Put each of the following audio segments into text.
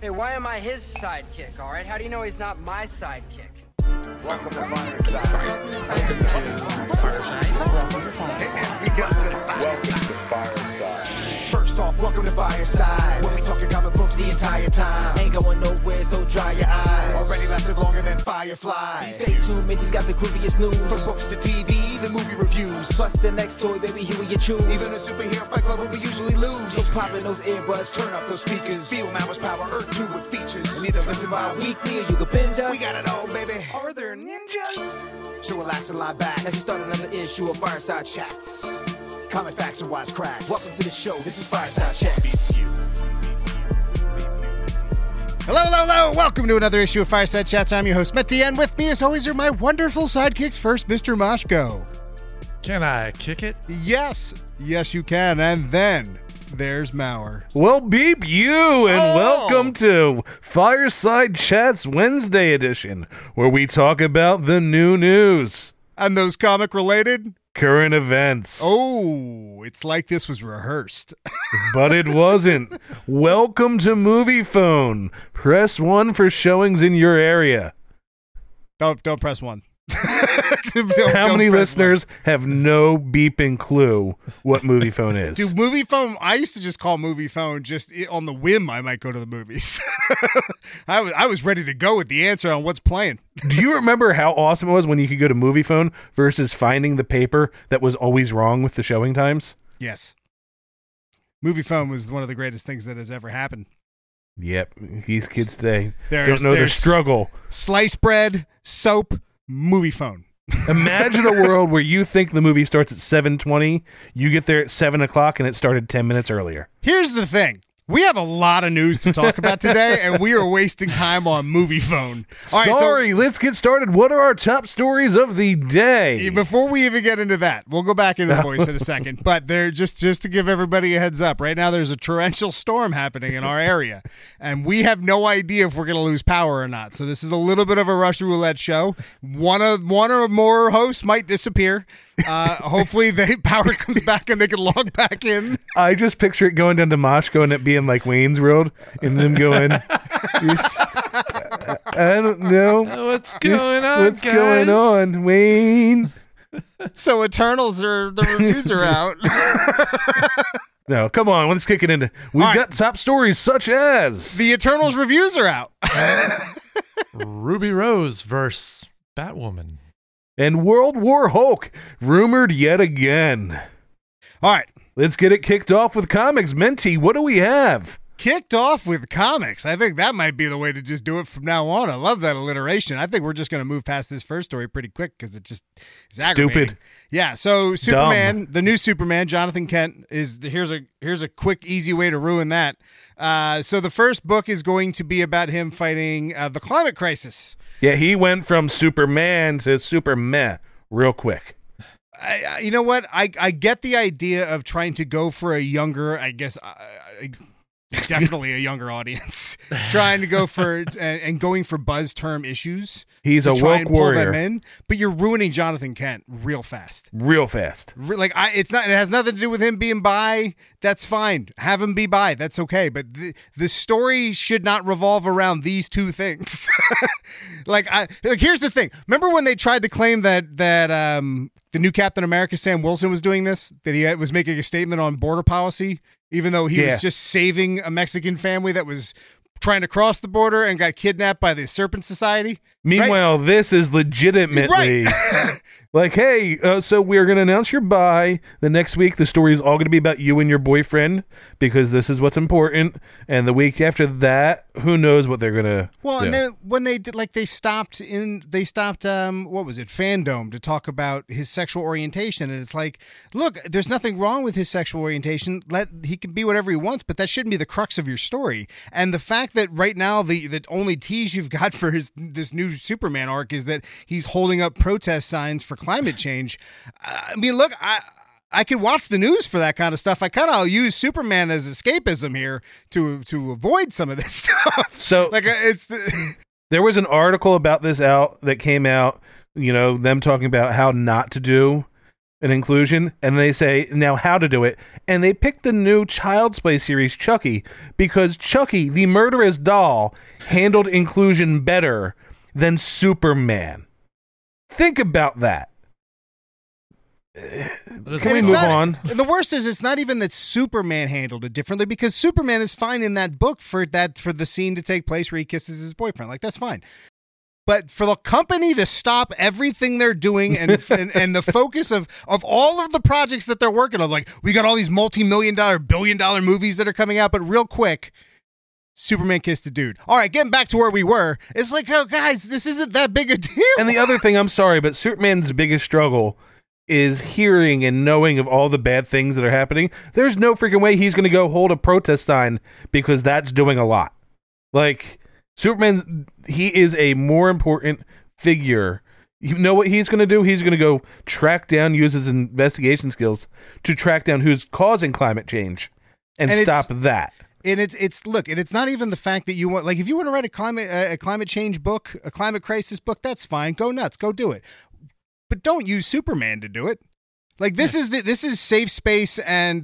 Hey, why am I his sidekick, all right? How do you know he's not my sidekick? Welcome to Fireside. First off, welcome to Fireside. When we talking comic books the entire time. Ain't going nowhere, so dry your eyes. Already lasted longer than Firefly. Stay tuned, Mitch's got the creepiest news. From books to TV, the movie reviews. Plus the next toy, baby, here we get choose. Even a superhero fight club, we usually lose. So pop in those earbuds, turn up those speakers. Feel Mama's power, Earth 2 with features. And either listen by weekly or you can binge us. We got it all, baby. Are there ninjas? So relax and lie back as we start another issue of Fireside Chats. Common facts and wise cracks. Welcome to the show. This is Fireside Chats. Hello. Welcome to another issue of Fireside Chats. I'm your host, Meti, and with me, as always, are my wonderful sidekicks. First, Mr. Moshko. Can I kick it? Yes, you can. And then there's Maurer. Well, beep you, and welcome to Fireside Chats Wednesday edition, where we talk about the new news. And those comic-related current events. Oh, it's like this was rehearsed. But it wasn't. Welcome to Movie Phone. Press 1 for showings in your area. Don't press 1. How many listeners have no beeping clue what Movie Phone is? Dude, Movie Phone, I used to just call Movie Phone just on the whim I might go to the movies. I was ready to go with the answer on what's playing. Do you remember how awesome it was when you could go to Movie Phone versus finding the paper that was always wrong with the showing times? Yes. Movie Phone was one of the greatest things that has ever happened. Yep. These kids today don't know their struggle. Sliced bread, soap, Movie Phone. Imagine a world where you think the movie starts at 7:20, you get there at 7 o'clock, and it started 10 minutes earlier. Here's the thing. We have a lot of news to talk about today, and we are wasting time on Movie Phone. All right, let's get started. What are our top stories of the day? Before we even get into that, we'll go back into the voice in a second, but they're just to give everybody a heads up, right now there's a torrential storm happening in our area, and we have no idea if we're going to lose power or not, so this is a little bit of a Russian roulette show. One or more hosts might disappear. Hopefully the power comes back and they can log back in. I just picture it going down to Moshko and it being like Wayne's World and them going, I don't know. What's going on, Wayne? So Eternals, the reviews are out. No, come on, let's kick it into. We've got top stories such as the Eternals reviews are out. Ruby Rose versus Batwoman. And World War Hulk, rumored yet again. All right. Let's get it kicked off with comics. Menti, what do we have? Kicked off with comics. I think that might be the way to just do it from now on. I love that alliteration. I think we're just going to move past this first story pretty quick because it just is aggravating. Stupid. Yeah, so Superman, the new Superman, Jonathan Kent, here's a quick, easy way to ruin that. So the first book is going to be about him fighting the climate crisis. Yeah, he went from Superman to Superman real quick. You know what? I get the idea of trying to go for a younger, I guess, definitely a younger audience, trying to go for and going for buzz term issues. He's a woke warrior. But you're ruining Jonathan Kent real fast. It has nothing to do with him being bi. That's fine. Have him be bi. That's okay. But the story should not revolve around these two things. Here's the thing. Remember when they tried to claim that the new Captain America, Sam Wilson, was doing this, that he was making a statement on border policy, even though he was just saving a Mexican family that was trying to cross the border and got kidnapped by the Serpent Society. Meanwhile, this is legitimately hey, so we're going to announce you're bi. The next week, the story is all going to be about you and your boyfriend because this is what's important. And the week after that, who knows what they're going to. Well, and then when they did, they stopped Fandom to talk about his sexual orientation. And it's like, look, there's nothing wrong with his sexual orientation. He can be whatever he wants, but that shouldn't be the crux of your story. And the fact that right now the only tease you've got for this new Superman arc is that he's holding up protest signs for climate change. I mean, look, I can watch the news for that kind of stuff. I kind of use Superman as escapism here to avoid some of this stuff. So there was an article about this that came out, you know, them talking about how not to do an inclusion, and they say now how to do it, and they pick the new Child's Play series Chucky, because Chucky, the murderous doll, handled inclusion better than Superman. Think about that. Can we move on? The worst is it's not even that Superman handled it differently, because Superman is fine in that book for the scene to take place where he kisses his boyfriend. Like, that's fine. But for the company to stop everything they're doing and the focus of all of the projects that they're working on, like, we got all these multi-million-dollar, billion-dollar movies that are coming out, but real quick, Superman kissed a dude. All right, getting back to where we were, it's like, oh, guys, this isn't that big a deal. And the other thing, I'm sorry, but Superman's biggest struggle is hearing and knowing of all the bad things that are happening. There's no freaking way he's going to go hold a protest sign, because that's doing a lot. Like, Superman, he is a more important figure. You know what he's going to do? He's going to go track down, use his investigation skills to track down who's causing climate change and stop that. And it's not even the fact that you want, like, if you want to write a climate crisis book, that's fine. Go nuts. Go do it. But don't use Superman to do it. Like, this is safe space and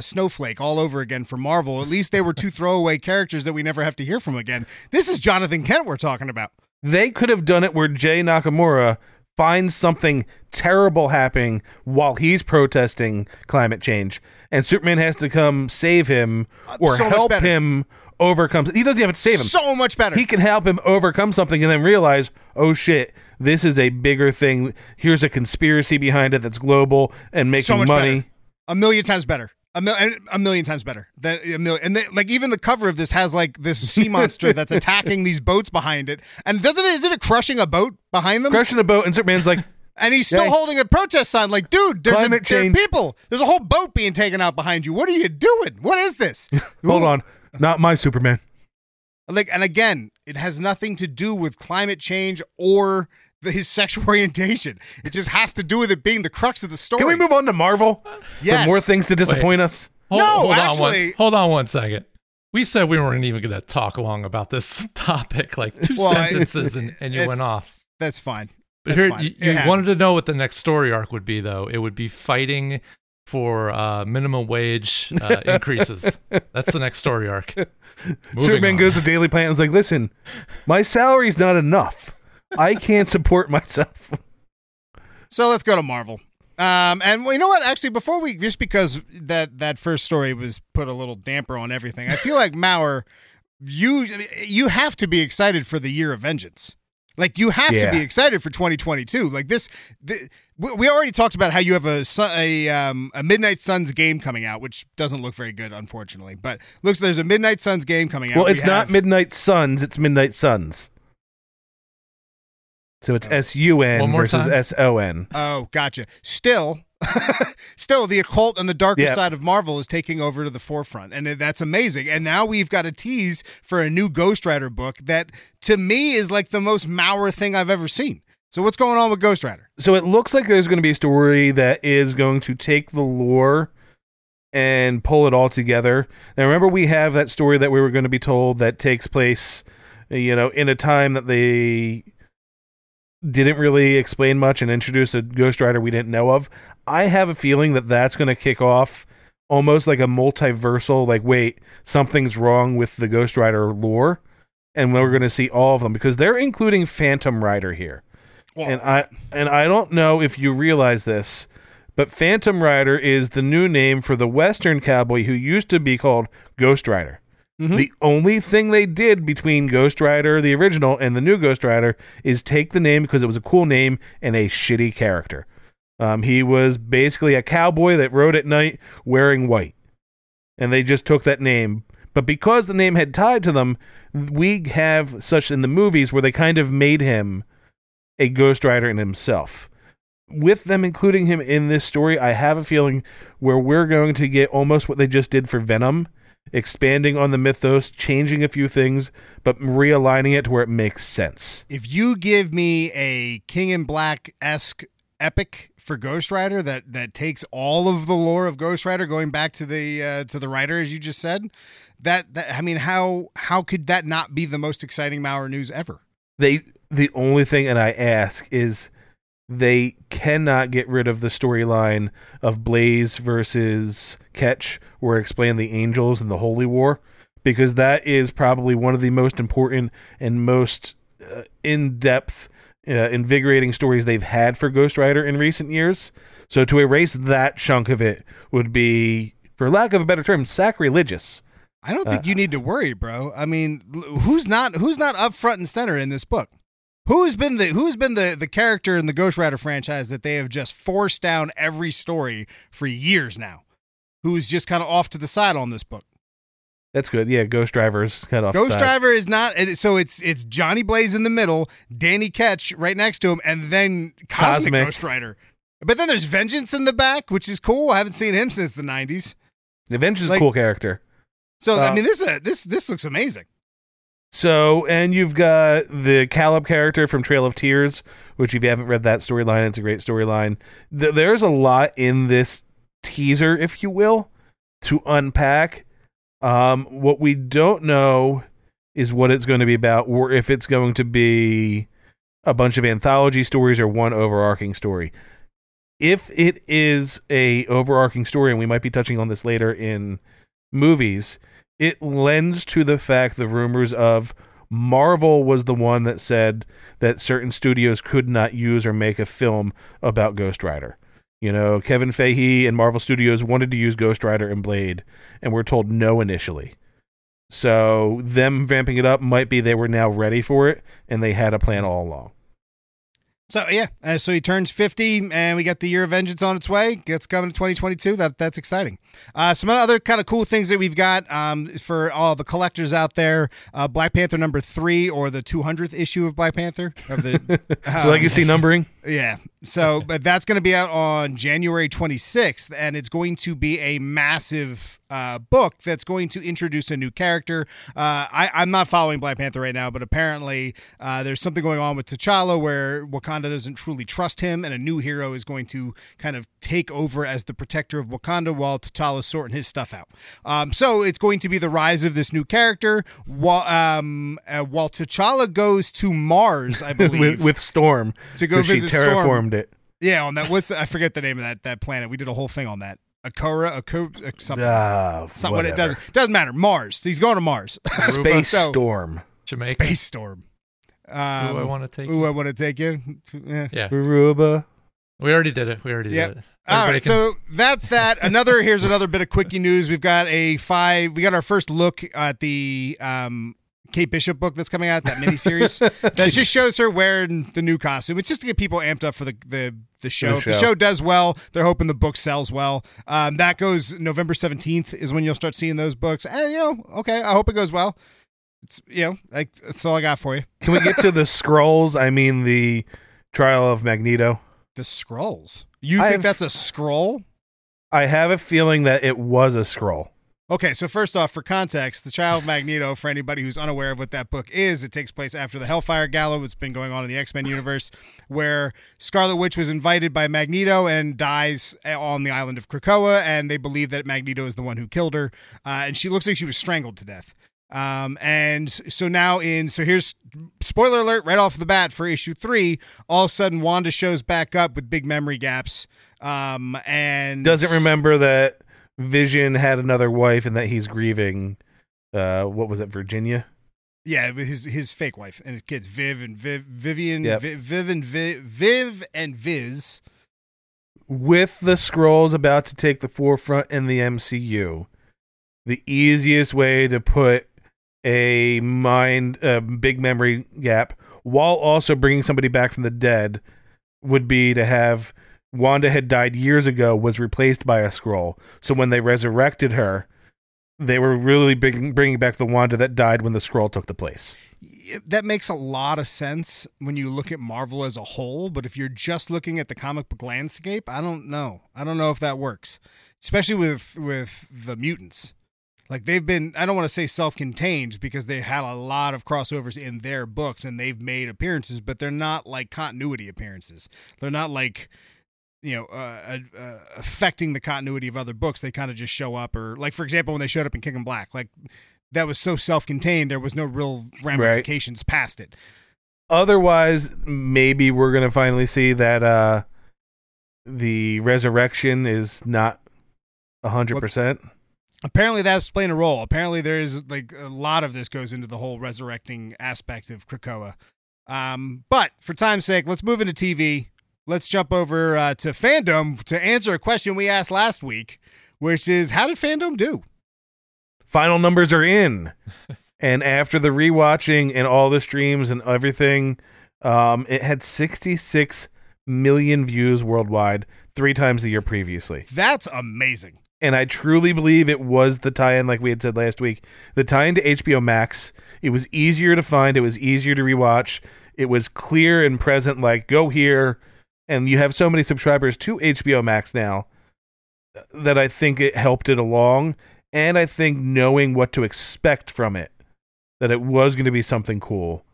Snowflake all over again for Marvel. At least they were two throwaway characters that we never have to hear from again. This is Jonathan Kent we're talking about. They could have done it where Jay Nakamura finds something terrible happening while he's protesting climate change, and Superman has to come save him or help him overcome. He doesn't have to save him. So much better. He can help him overcome something and then realize, oh shit, this is a bigger thing. Here's a conspiracy behind it that's global and making so much money. Better. A million times better. A million times better. And they, like, even the cover of this has like this sea monster that's attacking these boats behind it. And isn't it crushing a boat behind them? Crushing a boat, and Superman's like, and he's still holding a protest sign. Like, dude, there's a whole boat being taken out behind you. What are you doing? What is this? Hold on, not my Superman. Like, and again, it has nothing to do with climate change or his sexual orientation. It just has to do with it being the crux of the story. Can we move on to Marvel? Yes. For more things to disappoint us? Hold on one second. We said we weren't even going to talk long about this topic, like two sentences, and you went off. That's fine. But that's fine. You wanted to know what the next story arc would be, though. It would be fighting for minimum wage increases. That's the next story arc. Superman goes to Daily Planet and is like, listen, my salary's not enough. I can't support myself. So let's go to Marvel. And you know what? Actually, before we, just because that first story was put a little damper on everything, I feel like, Maurer, you have to be excited for the year of vengeance. Like, you have to be excited for 2022. Like, we already talked about how you have a Midnight Suns game coming out, which doesn't look very good, unfortunately. But looks there's a Midnight Suns game coming out. Well, it's not Midnight Suns. It's Midnight Suns. So it's S-U-N versus time? S-O-N. Oh, gotcha. Still, the occult and the darker side of Marvel is taking over to the forefront, and that's amazing. And now we've got a tease for a new Ghost Rider book that, to me, is like the most Maurer thing I've ever seen. So what's going on with Ghost Rider? So it looks like there's going to be a story that is going to take the lore and pull it all together. Now, remember, we have that story that we were going to be told that takes place, in a time that they didn't really explain much and introduce a Ghost Rider we didn't know of. I have a feeling that that's going to kick off almost like a multiversal, like, wait, something's wrong with the Ghost Rider lore, and we're going to see all of them, because they're including Phantom Rider here. Well, and I don't know if you realize this, but Phantom Rider is the new name for the Western cowboy who used to be called Ghost Rider. Mm-hmm. The only thing they did between Ghost Rider, the original, and the new Ghost Rider is take the name, because it was a cool name and a shitty character. He was basically a cowboy that rode at night wearing white. And they just took that name. But because the name had tied to them, we have such in the movies where they kind of made him a Ghost Rider in himself. With them including him in this story, I have a feeling where we're going to get almost what they just did for Venom. Expanding on the mythos, changing a few things, but realigning it to where it makes sense. If you give me a King in Black-esque epic for Ghost Rider that takes all of the lore of Ghost Rider, going back to the writer, as you just said, that I mean, how could that not be the most exciting Maurer news ever? The only thing, and I ask, is they cannot get rid of the storyline of Blaze versus Ketch, where explain the angels and the Holy War, because that is probably one of the most important and most in-depth, invigorating stories they've had for Ghost Rider in recent years. So to erase that chunk of it would be, for lack of a better term, sacrilegious. I don't think you need to worry, bro. I mean, who's not up front and center in this book? Who's been the character in the Ghost Rider franchise that they have just forced down every story for years now? Who's just kind of off to the side on this book? That's good. Yeah, Ghost Driver's kind of off the side. Ghost Driver is not, so it's Johnny Blaze in the middle, Danny Ketch right next to him, and then Cosmic Ghost Rider. But then there's Vengeance in the back, which is cool. I haven't seen him since the 90s. The Vengeance is a cool character. So, I mean, this looks amazing. So, and you've got the Caleb character from Trail of Tears, which if you haven't read that storyline, it's a great storyline. There's a lot in this teaser, if you will, to unpack. What we don't know is what it's going to be about, or if it's going to be a bunch of anthology stories or one overarching story. If it is a overarching story, and we might be touching on this later in movies, it lends to the fact the rumors of Marvel was the one that said that certain studios could not use or make a film about Ghost Rider. You know, Kevin Feige and Marvel Studios wanted to use Ghost Rider and Blade, and were told no initially. So them vamping it up might be they were now ready for it, and they had a plan all along. So, yeah, so he turns 50, and we got the Year of Vengeance on its way. It's coming in 2022. That's exciting. Some other kind of cool things that we've got for all the collectors out there, Black Panther number 3, or the 200th issue of Black Panther. Of the legacy numbering. Yeah. So, but that's going to be out on January 26th, and it's going to be a massive book that's going to introduce a new character. I'm not following Black Panther right now, but apparently there's something going on with T'Challa where Wakanda doesn't truly trust him, and a new hero is going to kind of take over as the protector of Wakanda while T'Challa's sorting his stuff out. So it's going to be the rise of this new character while T'Challa goes to Mars, I believe, with Storm to go visit. She terraformed Storm. It. Yeah, on that. What's I forget the name of that planet. We did a whole thing on that. Akora, something. Something. What it doesn't matter. Mars. He's going to Mars. Space Storm. Jamaica. Space Storm. Ooh, I want to take you. Ooh, I want to take you. Yeah. Aruba. We already did it. Yep. All right, so that's that. Here's another bit of quickie news. We've got we got our first look at the Kate Bishop book that's coming out, that miniseries. That just shows her wearing the new costume. It's just to get people amped up for the show. If the show does well, they're hoping the book sells well. That goes November 17th is when you'll start seeing those books. And, you know, okay, I hope it goes well. It's, you know, like, that's all I got for you. Can we get to the Skrulls? I mean, the trial of Magneto. The Skrulls? You think that's a Skrull? I have a feeling that it was a Skrull. Okay, so first off, for context, The Child of Magneto, for anybody who's unaware of what that book is, it takes place after the Hellfire Gala, what's been going on in the X-Men universe, where Scarlet Witch was invited by Magneto and dies on the island of Krakoa, and they believe that Magneto is the one who killed her, and she looks like she was strangled to death. And so now so here's spoiler alert right off the bat for issue 3, all of a sudden Wanda shows back up with big memory gaps, and doesn't remember that Vision had another wife and that he's grieving. What was it, Virginia? Yeah, his fake wife and his kids, Vivian, yep. Viv and Viz. With the Skrulls about to take the forefront in the MCU, the easiest way to put a big memory gap while also bringing somebody back from the dead would be to have Wanda had died years ago, was replaced by a Skrull. So when they resurrected her, they were really bringing back the Wanda that died when the Skrull took the place. That makes a lot of sense when you look at Marvel as a whole, but if you're just looking at the comic book landscape, I don't know. I don't know if that works, especially with the mutants. Like, they've been, I don't want to say self-contained, because they had a lot of crossovers in their books and they've made appearances, but they're not like continuity appearances. They're not like, you know, affecting the continuity of other books. They kind of just show up, or like, for example, when they showed up in King and Black, like that was so self-contained. There was no real ramifications past it. Otherwise, maybe we're going to finally see that the resurrection is not 100%. Apparently that's playing a role. Apparently there is like a lot of this goes into the whole resurrecting aspect of Krakoa. But for time's sake, let's move into TV. Let's jump over to fandom to answer a question we asked last week, which is, how did fandom do? Final numbers are in. And after the rewatching and all the streams and everything, it had 66 million views worldwide, 3 times a year previously. That's amazing. And I truly believe it was the tie-in, like we had said last week, the tie-in to HBO Max. It was easier to find. It was easier to rewatch. It was clear and present, like, go here. And you have so many subscribers to HBO Max now that I think it helped it along. And I think knowing what to expect from it, that it was going to be something cool,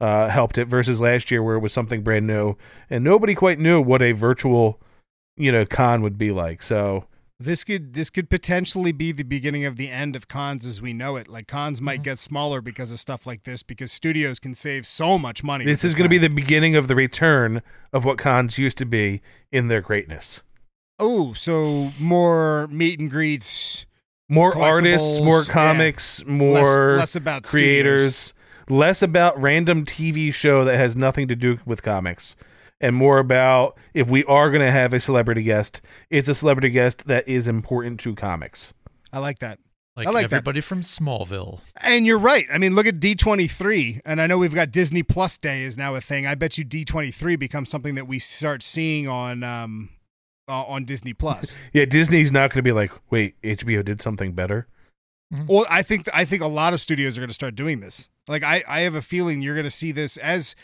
helped it versus last year where it was something brand new and nobody quite knew what a virtual, con would be like. So this could potentially be the beginning of the end of cons as we know it. Like, cons might get smaller because of stuff like this, because studios can save so much money. This is going to be the beginning of the return of what cons used to be in their greatness. Oh, so more meet and greets, more artists, more comics, more less about creators, less about random TV show that has nothing to do with comics, and more about, if we are going to have a celebrity guest, it's a celebrity guest that is important to comics. I like that. I like everybody from Smallville. And you're right. I mean, look at D23, and I know we've got Disney Plus Day is now a thing. I bet you D23 becomes something that we start seeing on Disney Plus. Yeah, Disney's not going to be like, wait, HBO did something better? Mm-hmm. Well, I think a lot of studios are going to start doing this. Like, I have a feeling you're going to see this as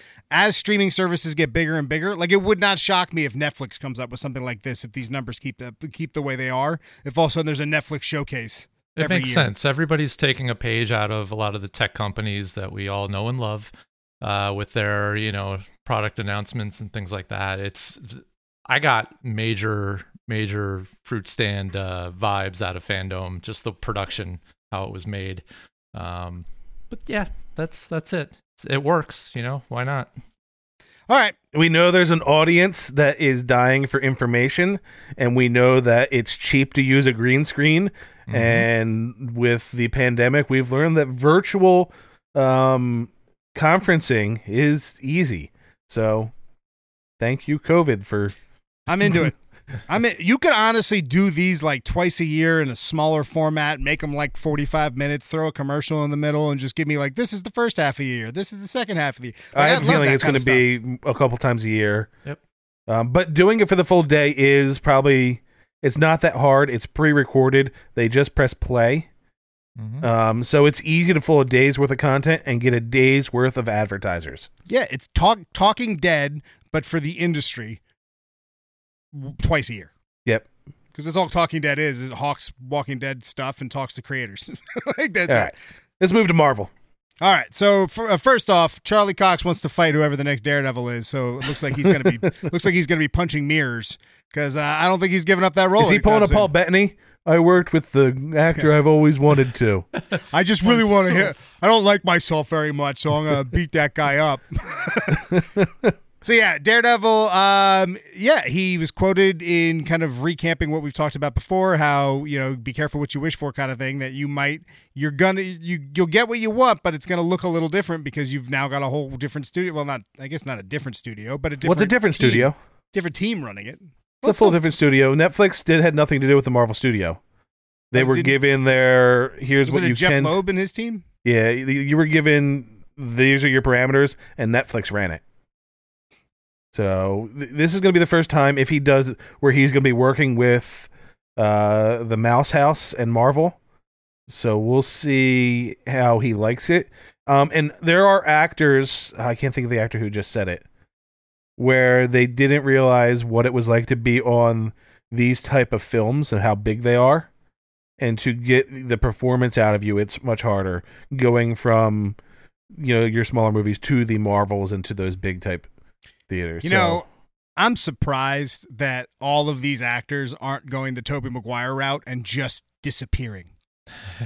streaming services get bigger and bigger. Like, it would not shock me if Netflix comes up with something like this, if these numbers keep the way they are, if all of a sudden there's a Netflix showcase every year. It makes sense. Everybody's taking a page out of a lot of the tech companies that we all know and love with their, product announcements and things like that. I got major fruit stand vibes out of fandom, just the production, how it was made. But yeah, that's it. It works, why not? All right. We know there's an audience that is dying for information, and we know that it's cheap to use a green screen. Mm-hmm. And with the pandemic, we've learned that virtual conferencing is easy. So thank you, COVID, for... I'm into it. You could honestly do these like twice a year in a smaller format, make them like 45 minutes, throw a commercial in the middle, and just give me like, this is the first half of the year, this is the second half of the year. Like, I have a feeling it's going to be a couple times a year. Yep. But doing it for the full day is probably, it's not that hard. It's pre-recorded. They just press play. Mm-hmm. So it's easy to fill a day's worth of content and get a day's worth of advertisers. Yeah, it's Talking Dead, but for the industry. Twice a year. Yep. Because that's all Talking Dead is Hawk's Walking Dead stuff and talks to creators. Like, that's all right. It. Let's move to Marvel. All right. So first off, Charlie Cox wants to fight whoever the next Daredevil is. So it looks like he's going to be punching mirrors, because I don't think he's giving up that role. Is he pulling a Paul Bettany? I worked with the actor I've always wanted to. I just really want to hit. I don't like myself very much, so I'm going to beat that guy up. So yeah, Daredevil, he was quoted in kind of recamping what we've talked about before, how, be careful what you wish for kind of thing, that you'll get what you want, but it's going to look a little different because you've now got a whole different studio. Well, not a different studio, but a different studio? Different team running it. It's a full different studio. Netflix had nothing to do with the Marvel Studio. They were given Jeff Loeb and his team? Yeah, you were given, these are your parameters, and Netflix ran it. So this is going to be the first time, if he does, where he's going to be working with the Mouse House and Marvel. So we'll see how he likes it. And there are actors, I can't think of the actor who just said it, where they didn't realize what it was like to be on these type of films and how big they are. And to get the performance out of you, it's much harder going from, your smaller movies to the Marvels and to those big type theaters. I'm surprised that all of these actors aren't going the Tobey Maguire route and just disappearing.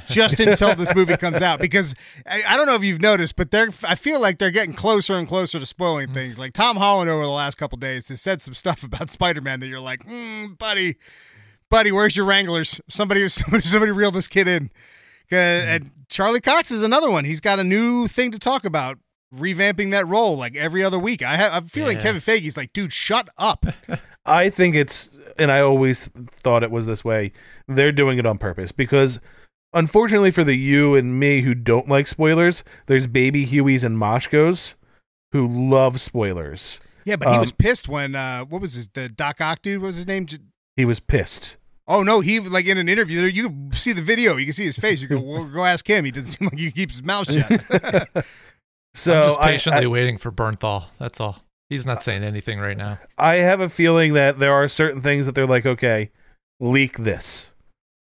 just until this movie comes out, because I don't know if you've noticed, but I feel like they're getting closer and closer to spoiling things. Like Tom Holland over the last couple of days has said some stuff about Spider-Man that you're like, buddy, where's your Wranglers? Somebody reel this kid in. And Charlie Cox is another one. He's got a new thing to talk about, revamping that role like every other week. I'm feeling Kevin Feige's like, dude, shut up. I think it's, and I always thought it was this way, they're doing it on purpose, because unfortunately for the you and me who don't like spoilers, there's baby Hueys and Moshkos who love spoilers. Yeah, but he was pissed when, the Doc Ock dude, what was his name? He was pissed. Oh, no, he, like, in an interview, you see the video, you can see his face, you go, well, go ask him, he doesn't seem like he keeps his mouth shut. So I'm just patiently waiting for Bernthal, that's all. He's not saying anything right now. I have a feeling that there are certain things that they're like, okay, leak this.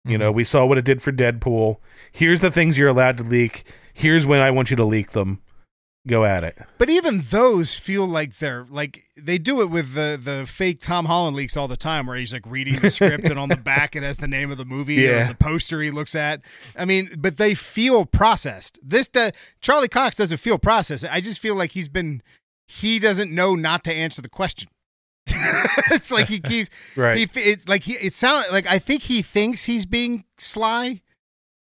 You know, we saw what it did for Deadpool. Here's the things you're allowed to leak. Here's when I want you to leak them. Go at it. But even those feel like they're like, they do it with the fake Tom Holland leaks all the time, where he's like reading the script and on the back it has the name of the movie or the poster he looks at. I mean, but they feel processed. Charlie Cox doesn't feel processed. I just feel like he doesn't know not to answer the question. It's like he keeps I think he thinks he's being sly,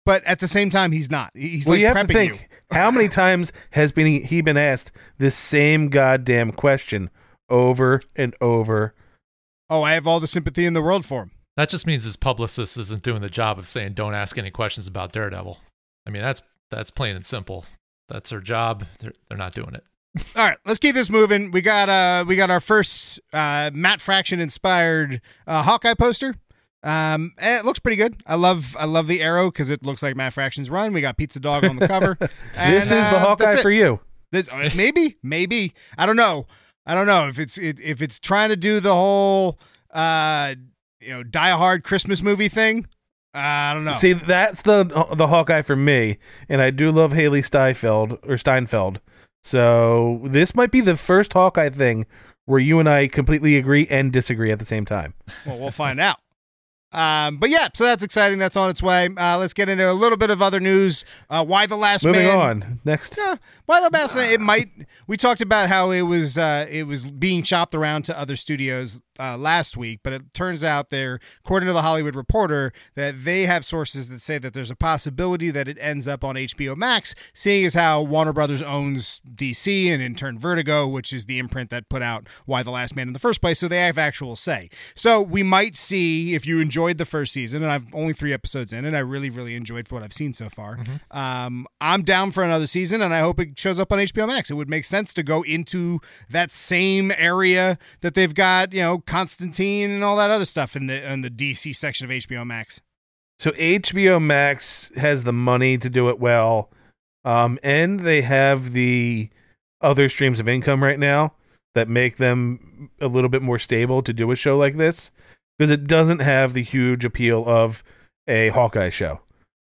but at the same time he's not. He's like, you have prepping to think, you. How many times has he been asked this same goddamn question over and over? Oh, I have all the sympathy in the world for him. That just means his publicist isn't doing the job of saying don't ask any questions about Daredevil. I mean, that's plain and simple. That's their job. They're not doing it. All right, let's keep this moving. We got our first Matt Fraction inspired Hawkeye poster. It looks pretty good. I love the arrow because it looks like Matt Fraction's run. We got Pizza Dog on the cover. This is the Hawkeye for you. This maybe I don't know if it's trying to do the whole Die Hard Christmas movie thing. I don't know. See, that's the Hawkeye for me, and I do love Haley Steinfeld. So this might be the first Hawkeye thing where you and I completely agree and disagree at the same time. Well, we'll find out. But yeah, so that's exciting. That's on its way. Let's get into a little bit of other news. Why the Last Man? Moving on. Next. Why the Last Man? We talked about how it was being shopped around to other studios last week, but it turns out according to the Hollywood Reporter, that they have sources that say that there's a possibility that it ends up on HBO Max, seeing as how Warner Brothers owns DC and in turn Vertigo, which is the imprint that put out Why the Last Man in the first place. So they have actual say. So we might see, if you enjoy the first season, and I'm only 3 episodes in, and I really, really enjoyed what I've seen so far. Mm-hmm. I'm down for another season, and I hope it shows up on HBO Max. It would make sense to go into that same area that they've got, Constantine and all that other stuff in the DC section of HBO Max. So HBO Max has the money to do it well, and they have the other streams of income right now that make them a little bit more stable to do a show like this. Because it doesn't have the huge appeal of a Hawkeye show.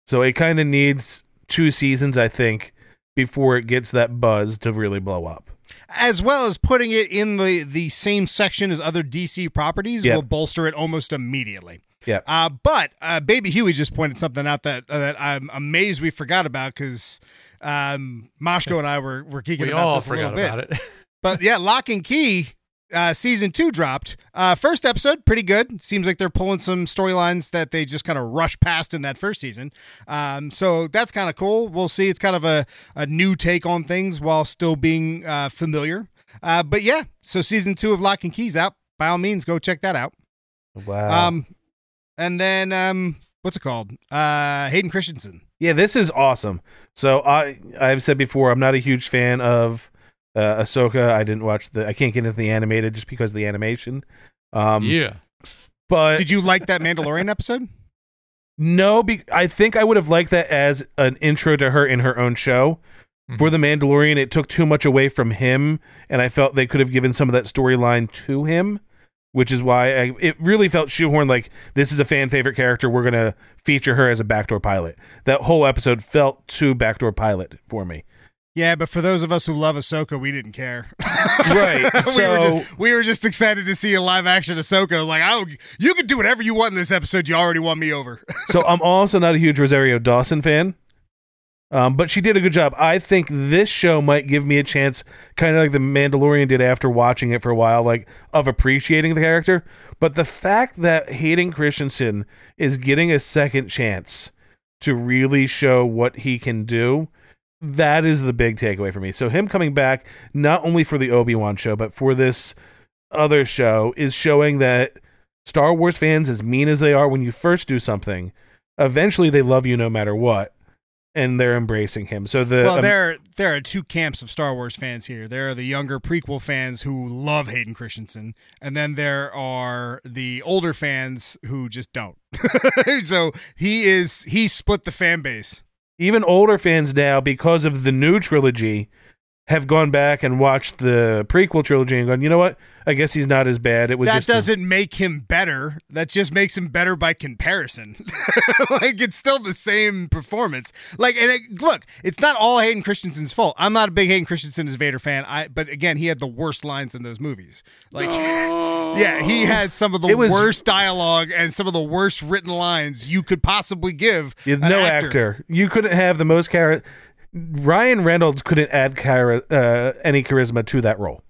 So it kind of needs 2 seasons, I think, before it gets that buzz to really blow up. As well as putting it in the same section as other DC properties will bolster it almost immediately. Yeah. But Baby Huey just pointed something out that I'm amazed we forgot about, because Moshko and I were geeking about this a little bit. We all forgot about it. But yeah, Lock and Key... season 2 dropped. First episode, pretty good. Seems like they're pulling some storylines that they just kind of rushed past in that first season. So that's kind of cool. We'll see. It's kind of a new take on things while still being familiar. But yeah, so season 2 of Lock and Key's out. By all means, go check that out. Wow. And then what's it called? Hayden Christensen. Yeah, this is awesome. So I've said before, I'm not a huge fan of Ahsoka. I didn't watch I can't get into the animated just because of the animation. But did you like that Mandalorian episode? No, I think I would have liked that as an intro to her in her own show. Mm-hmm. For the Mandalorian, it took too much away from him, and I felt they could have given some of that storyline to him, which is why it really felt shoehorned, like this is a fan favorite character, we're gonna feature her as a backdoor pilot. That whole episode felt too backdoor pilot for me. Yeah, but for those of us who love Ahsoka, we didn't care. Right. We were just excited to see a live-action Ahsoka. Like, you can do whatever you want in this episode. You already won me over. So I'm also not a huge Rosario Dawson fan, but she did a good job. I think this show might give me a chance, kind of like The Mandalorian did after watching it for a while, like of appreciating the character. But the fact that Hayden Christensen is getting a second chance to really show what he can do, that is the big takeaway for me. So him coming back, not only for the Obi-Wan show, but for this other show, is showing that Star Wars fans, as mean as they are when you first do something, eventually they love you no matter what, and they're embracing him. So there are two camps of Star Wars fans here. There are the younger prequel fans who love Hayden Christensen, and then there are the older fans who just don't. So he split the fan base. Even older fans now, because of the new trilogy, have gone back and watched the prequel trilogy and gone, you know what? I guess he's not as bad. That doesn't make him better. That just makes him better by comparison. Like, it's still the same performance. Like, and look, it's not all Hayden Christensen's fault. I'm not a big Hayden Christensen as Vader fan. But again, he had the worst lines in those movies. Like, yeah, he had some of the worst dialogue and some of the worst written lines you could possibly give. No actor. You couldn't have the most character. Ryan Reynolds couldn't add any charisma to that role.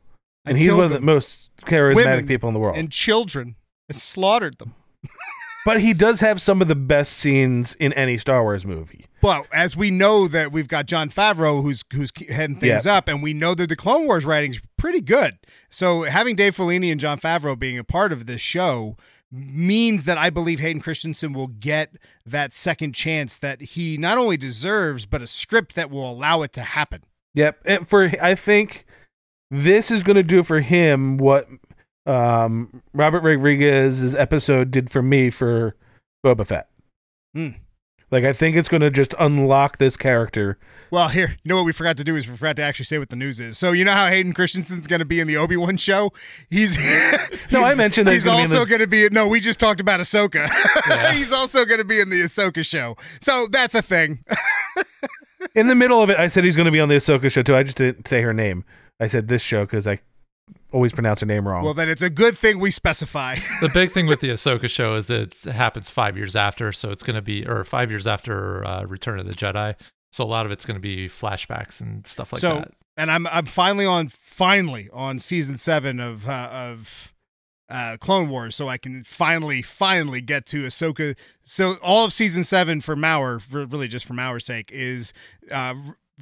And he's one of the most charismatic people in the world. And children. Slaughtered them. But he does have some of the best scenes in any Star Wars movie. Well, as we know that we've got Jon Favreau who's heading things up, and we know that the Clone Wars writing's pretty good. So having Dave Filoni and Jon Favreau being a part of this show means that I believe Hayden Christensen will get that second chance that he not only deserves, but a script that will allow it to happen. Yep. And I think this is going to do for him what Robert Rodriguez's episode did for me for Boba Fett. Mm. Like, I think it's going to just unlock this character. Well, here, you know what we forgot to do is we forgot to actually say what the news is. So you know how Hayden Christensen's going to be in the Obi-Wan show? I mentioned that we just talked about Ahsoka. Yeah. He's also going to be in the Ahsoka show. So that's a thing. In the middle of it, I said he's going to be on the Ahsoka show, too. I just didn't say her name. I said this show because I always pronounce her name wrong. Well, then it's a good thing we specify. The big thing with the Ahsoka show is it happens 5 years after, so it's going to be, or 5 years after Return of the Jedi, so a lot of it's going to be flashbacks and stuff like that. And I'm finally on season 7 of Clone Wars, so I can finally get to Ahsoka. So all of season 7 for Mauer, really just for Mauer's sake, is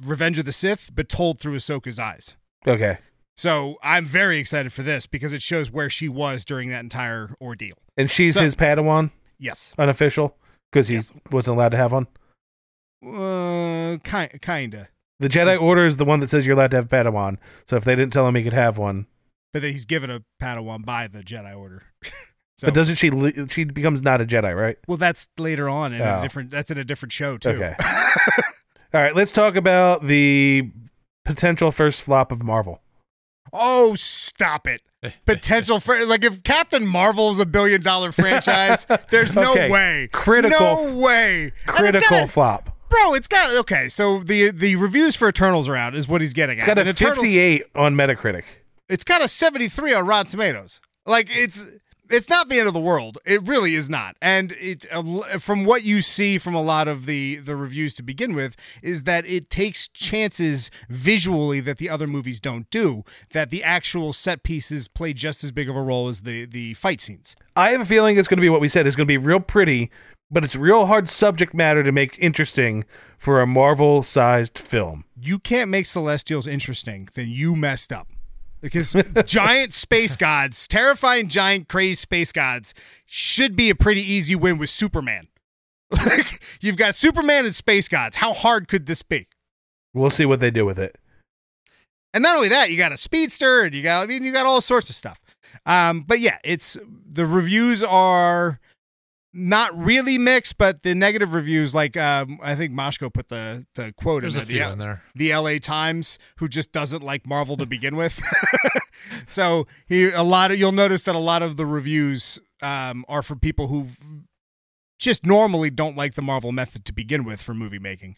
Revenge of the Sith, but told through Ahsoka's eyes. Okay. So I'm very excited for this because it shows where she was during that entire ordeal. And she's his Padawan? Yes. Unofficial? Because he wasn't allowed to have one? Kinda. The Jedi Order is the one that says you're allowed to have Padawan. So if they didn't tell him he could have one. But he's given a Padawan by the Jedi Order. So, but doesn't she becomes not a Jedi, right? Well, that's later on in that's in a different show too. Okay. All right, let's talk about the potential first flop of Marvel. Oh, stop it. Potential for, like, if Captain Marvel's $1 billion franchise, there's no way. Critical. No way. Critical flop. Bro, it's got, okay, so the reviews for Eternals are out is what he's getting at. It's got a 58 on Metacritic. It's got a 73 on Rotten Tomatoes. Like, it's not the end of the world. It really is not. And it, from what you see from a lot of the reviews to begin with, is that it takes chances visually that the other movies don't do, that the actual set pieces play just as big of a role as the fight scenes. I have a feeling it's going to be what we said. It's going to be real pretty, but it's real hard subject matter to make interesting for a Marvel-sized film. You can't make Celestials interesting, then you messed up. Because giant space gods, terrifying giant crazed space gods, should be a pretty easy win with Superman. Like, you've got Superman and space gods. How hard could this be? We'll see what they do with it. And not only that, you got a speedster, and you got all sorts of stuff. But yeah, the reviews are not really mixed, but the negative reviews, like I think Moshko put the quote in there. The LA Times, who just doesn't like Marvel to begin with. So you'll notice that a lot of the reviews are for people who just normally don't like the Marvel method to begin with for movie making,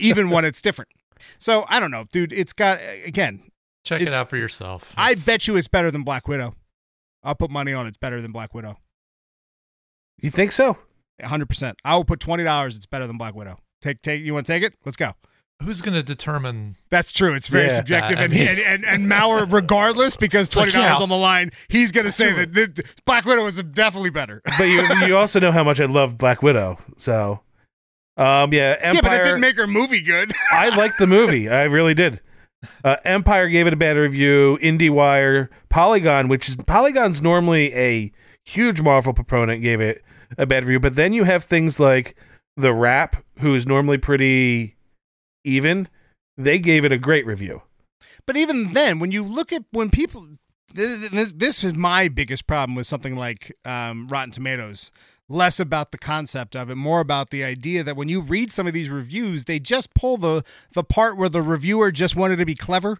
even when it's different. So I don't know, dude. It's got, again, check it out for yourself. I bet you it's better than Black Widow. I'll put money on it's better than Black Widow. You think so? 100%. I will put $20. It's better than Black Widow. Take. You want to take it? Let's go. Who's going to determine? That's true. It's very subjective. I mean, and Maurer, regardless, because $20 on the line, he's going to say that Black Widow is definitely better. But you also know how much I love Black Widow. So, Empire. Yeah, but it didn't make her movie good. I liked the movie. I really did. Empire gave it a bad review. IndieWire, Polygon, Polygon's normally a huge Marvel proponent, gave it a bad review. But then you have things like The Wrap, who is normally pretty even. They gave it a great review. But even then, when you look at when people, this is my biggest problem with something like Rotten Tomatoes. Less about the concept of it, more about the idea that when you read some of these reviews, they just pull the part where the reviewer just wanted to be clever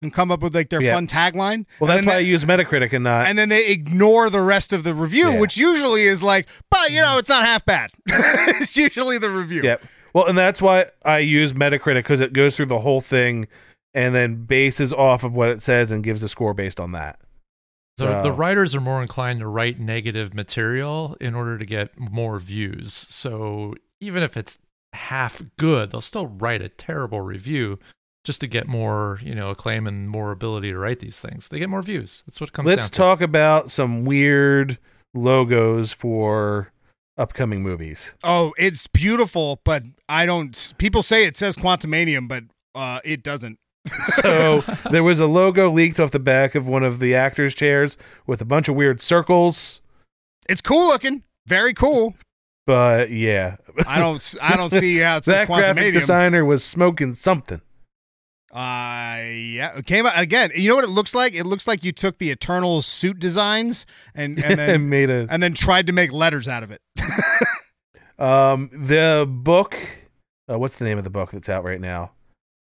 and come up with like their fun tagline. Well, that's why I use Metacritic and not. And then they ignore the rest of the review, which usually is like, but you know, it's not half bad. It's usually the review. Yep. Well, and that's why I use Metacritic, because it goes through the whole thing and then bases off of what it says and gives a score based on that. So the writers are more inclined to write negative material in order to get more views. So even if it's half good, they'll still write a terrible review just to get more, acclaim and more ability to write these things. They get more views. That's what it comes down to. Let's talk about some weird logos for upcoming movies. Oh, it's beautiful, but people say it says Quantumanium, but it doesn't. So there was a logo leaked off the back of one of the actors' chairs with a bunch of weird circles. It's cool looking, very cool. But I don't see how it says Quantumanium. That graphic designer was smoking something. It came out again. You know what it looks like? It looks like you took the Eternals suit designs and then and then tried to make letters out of it. The book. What's the name of the book that's out right now?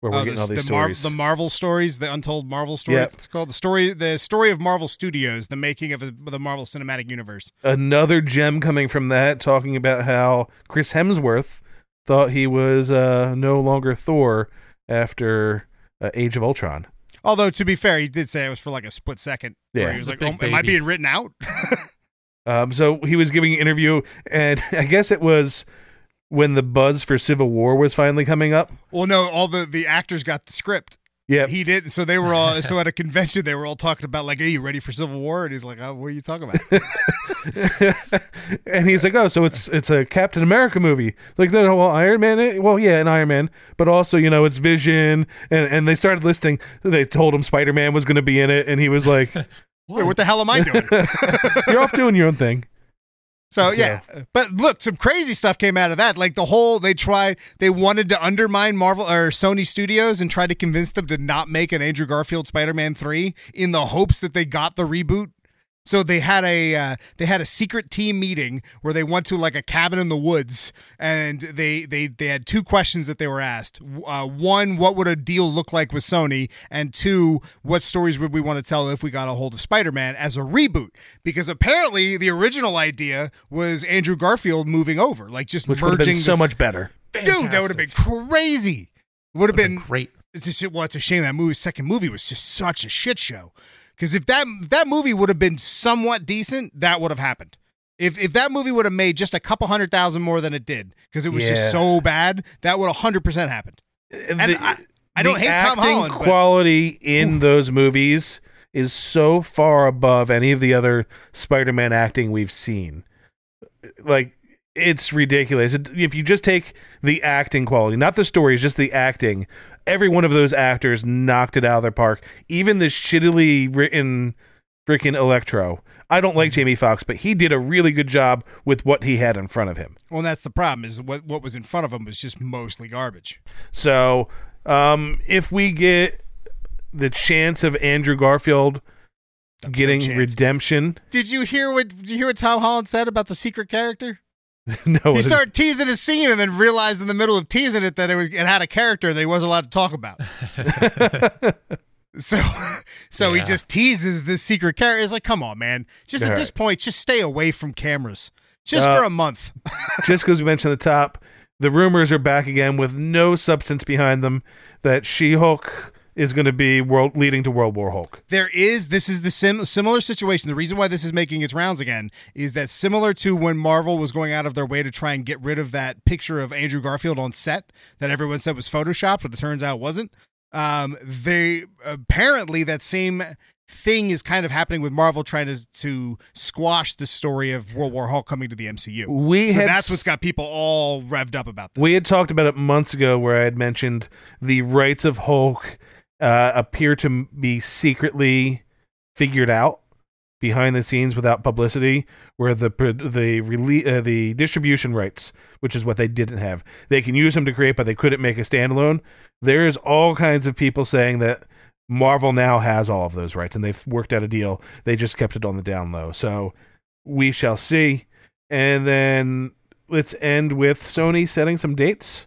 Where we're getting all these stories. The Marvel stories, the Untold Marvel stories. Yep. It's called the story of Marvel Studios, the making of the Marvel Cinematic Universe. Another gem coming from that, talking about how Chris Hemsworth thought he was no longer Thor after Age of Ultron. Although, to be fair, he did say it was for like a split second. Yeah, where he was like, am I being written out? So he was giving an interview, and I guess it was when the buzz for Civil War was finally coming up. Well, no, all the actors got the script. Yeah. He didn't. So they were all, at a convention, they were all talking about like, hey, you ready for Civil War? And he's like, oh, what are you talking about? And he's like, oh, so it's a Captain America movie. Like, no, well, Iron Man, well, yeah, an Iron Man, but also, it's Vision. And they started listing, they told him Spider-Man was going to be in it. And he was like, what the hell am I doing? You're off doing your own thing. So, yeah, but look, some crazy stuff came out of that. Like they wanted to undermine Marvel or Sony Studios and tried to convince them to not make an Andrew Garfield Spider-Man 3 in the hopes that they got the reboot. So they had a secret team meeting where they went to like a cabin in the woods, and they had two questions that they were asked. One, what would a deal look like with Sony? And two, what stories would we want to tell if we got a hold of Spider-Man as a reboot? Because apparently the original idea was Andrew Garfield moving over, like just merging. Which would have been so much better. Fantastic. Dude, that would have been crazy. Would have been great. It's a shame that second movie was just such a shit show. Because if that movie would have been somewhat decent, that would have happened. If that movie would have made just a couple 100,000 more than it did, because it was just so bad, that would 100% happened. And I don't hate Tom Holland. The acting quality in those movies is so far above any of the other Spider-Man acting we've seen. Like, it's ridiculous. If you just take the acting quality, not the stories, just the acting, every one of those actors knocked it out of their park. Even the shittily written freaking Electro. I don't like Jamie Foxx, but he did a really good job with what he had in front of him. Well, that's the problem, is what was in front of him was just mostly garbage. So if we get the chance of Andrew Garfield getting redemption. Did you hear what Tom Holland said about the secret character? No, he started teasing his scene and then realized in the middle of teasing it that it had a character that he wasn't allowed to talk about. So he just teases this secret character. It's like, come on, man. Just at this point, just stay away from cameras. Just for a month. Just because we mentioned at the top, the rumors are back again with no substance behind them that She-Hulk is going to be leading to World War Hulk. This is the similar situation. The reason why this is making its rounds again is that, similar to when Marvel was going out of their way to try and get rid of that picture of Andrew Garfield on set that everyone said was photoshopped, but it turns out it wasn't. They apparently, that same thing is kind of happening with Marvel trying to squash the story of World War Hulk coming to the MCU. That's what's got people all revved up about this. We had talked about it months ago, where I had mentioned the rights of Hulk appear to be secretly figured out behind the scenes without publicity, where the distribution rights, which is what they didn't have. They can use them to create, but they couldn't make a standalone. There's all kinds of people saying that Marvel now has all of those rights, and they've worked out a deal. They just kept it on the down low. So we shall see. And then let's end with Sony setting some dates.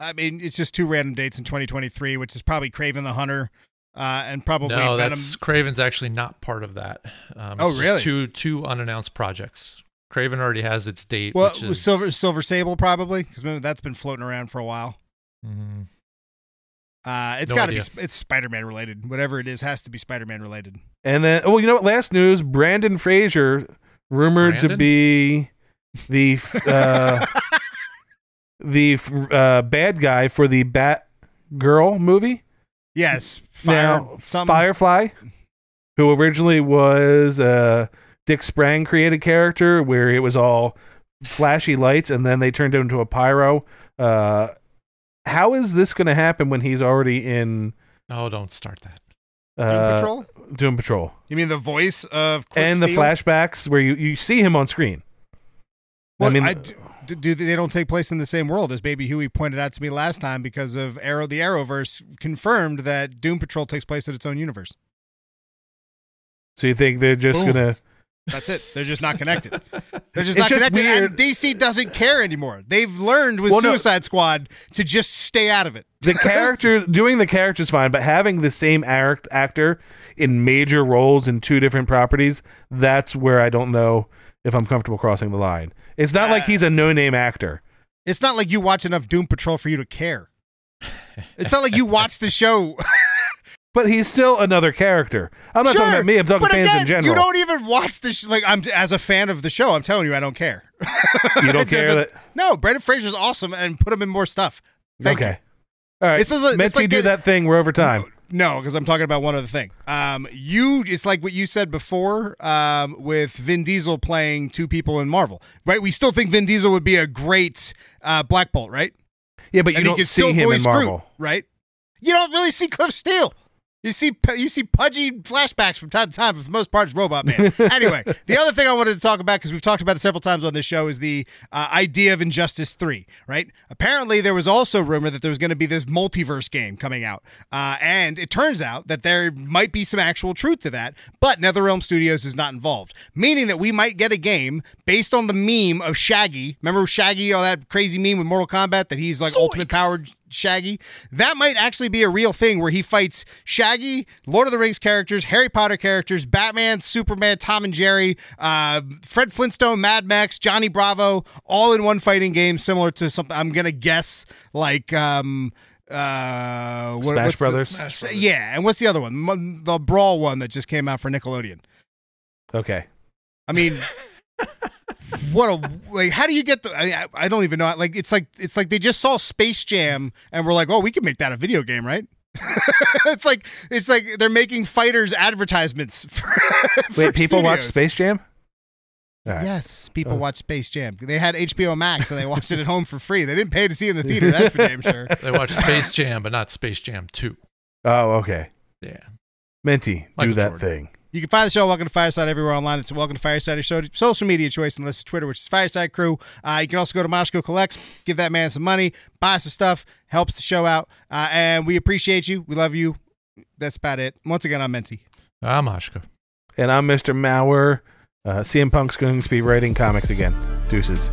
I mean, it's just two random dates in 2023, which is probably Kraven the Hunter. And probably no, Venom. That's Kraven's actually not part of that. Really? Two unannounced projects. Kraven already has its date. Well, which is Silver Sable, probably, because that's been floating around for a while. Mm-hmm. It's got to be. It's Spider-Man related. Whatever it is, has to be Spider-Man related. And then, last news: Brandon Fraser rumored to be the the bad guy for the Batgirl movie. Yes, Firefly, who originally was a Dick Sprang created character, where it was all flashy lights, and then they turned him into a pyro. How is this going to happen when he's already in? Oh, don't start that. Doom Patrol. Doom Patrol. You mean the voice of Cliff and Steele? The flashbacks where you see him on screen. Well, they don't take place in the same world, as Baby Huey pointed out to me last time, because of Arrow. The Arrowverse confirmed that Doom Patrol takes place in its own universe. So you think they're just gonna? That's it. They're just not connected. They're just not connected. Weird. And DC doesn't care anymore. They've learned with Suicide Squad to just stay out of it. The character doing the character's fine, but having the same actor in major roles in two different properties—that's where I don't know if I'm comfortable crossing the line. It's not like he's a no-name actor. It's not like you watch enough Doom Patrol for you to care. It's not like you watch the show. But he's still another character. I'm not talking about me. I'm talking fans in general. You don't even watch the show. Like, as a fan of the show, I'm telling you, I don't care. You don't care? No, Brendan Fraser's awesome, and put him in more stuff. Thank you. All right. That thing. We're over time. No, because I'm talking about one other thing. It's like what you said before with Vin Diesel playing two people in Marvel, right? We still think Vin Diesel would be a great Black Bolt, right? Yeah, but you don't see him in Marvel, right? You don't really see Cliff Steele. You see pudgy flashbacks from time to time, for the most part, is Robot Man. Anyway, the other thing I wanted to talk about, because we've talked about it several times on this show, is the idea of Injustice 3, right? Apparently, there was also rumor that there was going to be this multiverse game coming out. And it turns out that there might be some actual truth to that, but NetherRealm Studios is not involved, meaning that we might get a game based on the meme of Shaggy. Remember Shaggy, all that crazy meme with Mortal Kombat that he's like ultimate powered Shaggy? That might actually be a real thing, where he fights Shaggy, Lord of the Rings characters, Harry Potter characters, Batman, Superman, Tom and Jerry, Fred Flintstone, Mad Max, Johnny Bravo, all in one fighting game, similar to something I'm gonna guess like Smash Brothers. Yeah, and what's the other one? The Brawl one that just came out for Nickelodeon. Okay, I mean. How do you get the? I don't even know. Like, it's like they just saw Space Jam and were like, "Oh, we can make that a video game, right?" it's like they're making fighters advertisements. For people watch Space Jam? All right. Yes, people watch Space Jam. They had HBO Max and they watched it at home for free. They didn't pay to see it in the theater. That's for damn sure. They watched Space Jam, but not Space Jam 2. Oh, okay. Yeah, Minty, do that thing. You can find the show Welcome to Fireside everywhere online. It's Welcome to Fireside, your social media choice, unless it's Twitter, which is Fireside Crew. You can also go to Moshko Collects, give that man some money, buy some stuff, helps the show out. And we appreciate you. We love you. That's about it. Once again, I'm Menti. I'm Moshko. And I'm Mr. Mauer. CM Punk's going to be writing comics again. Deuces.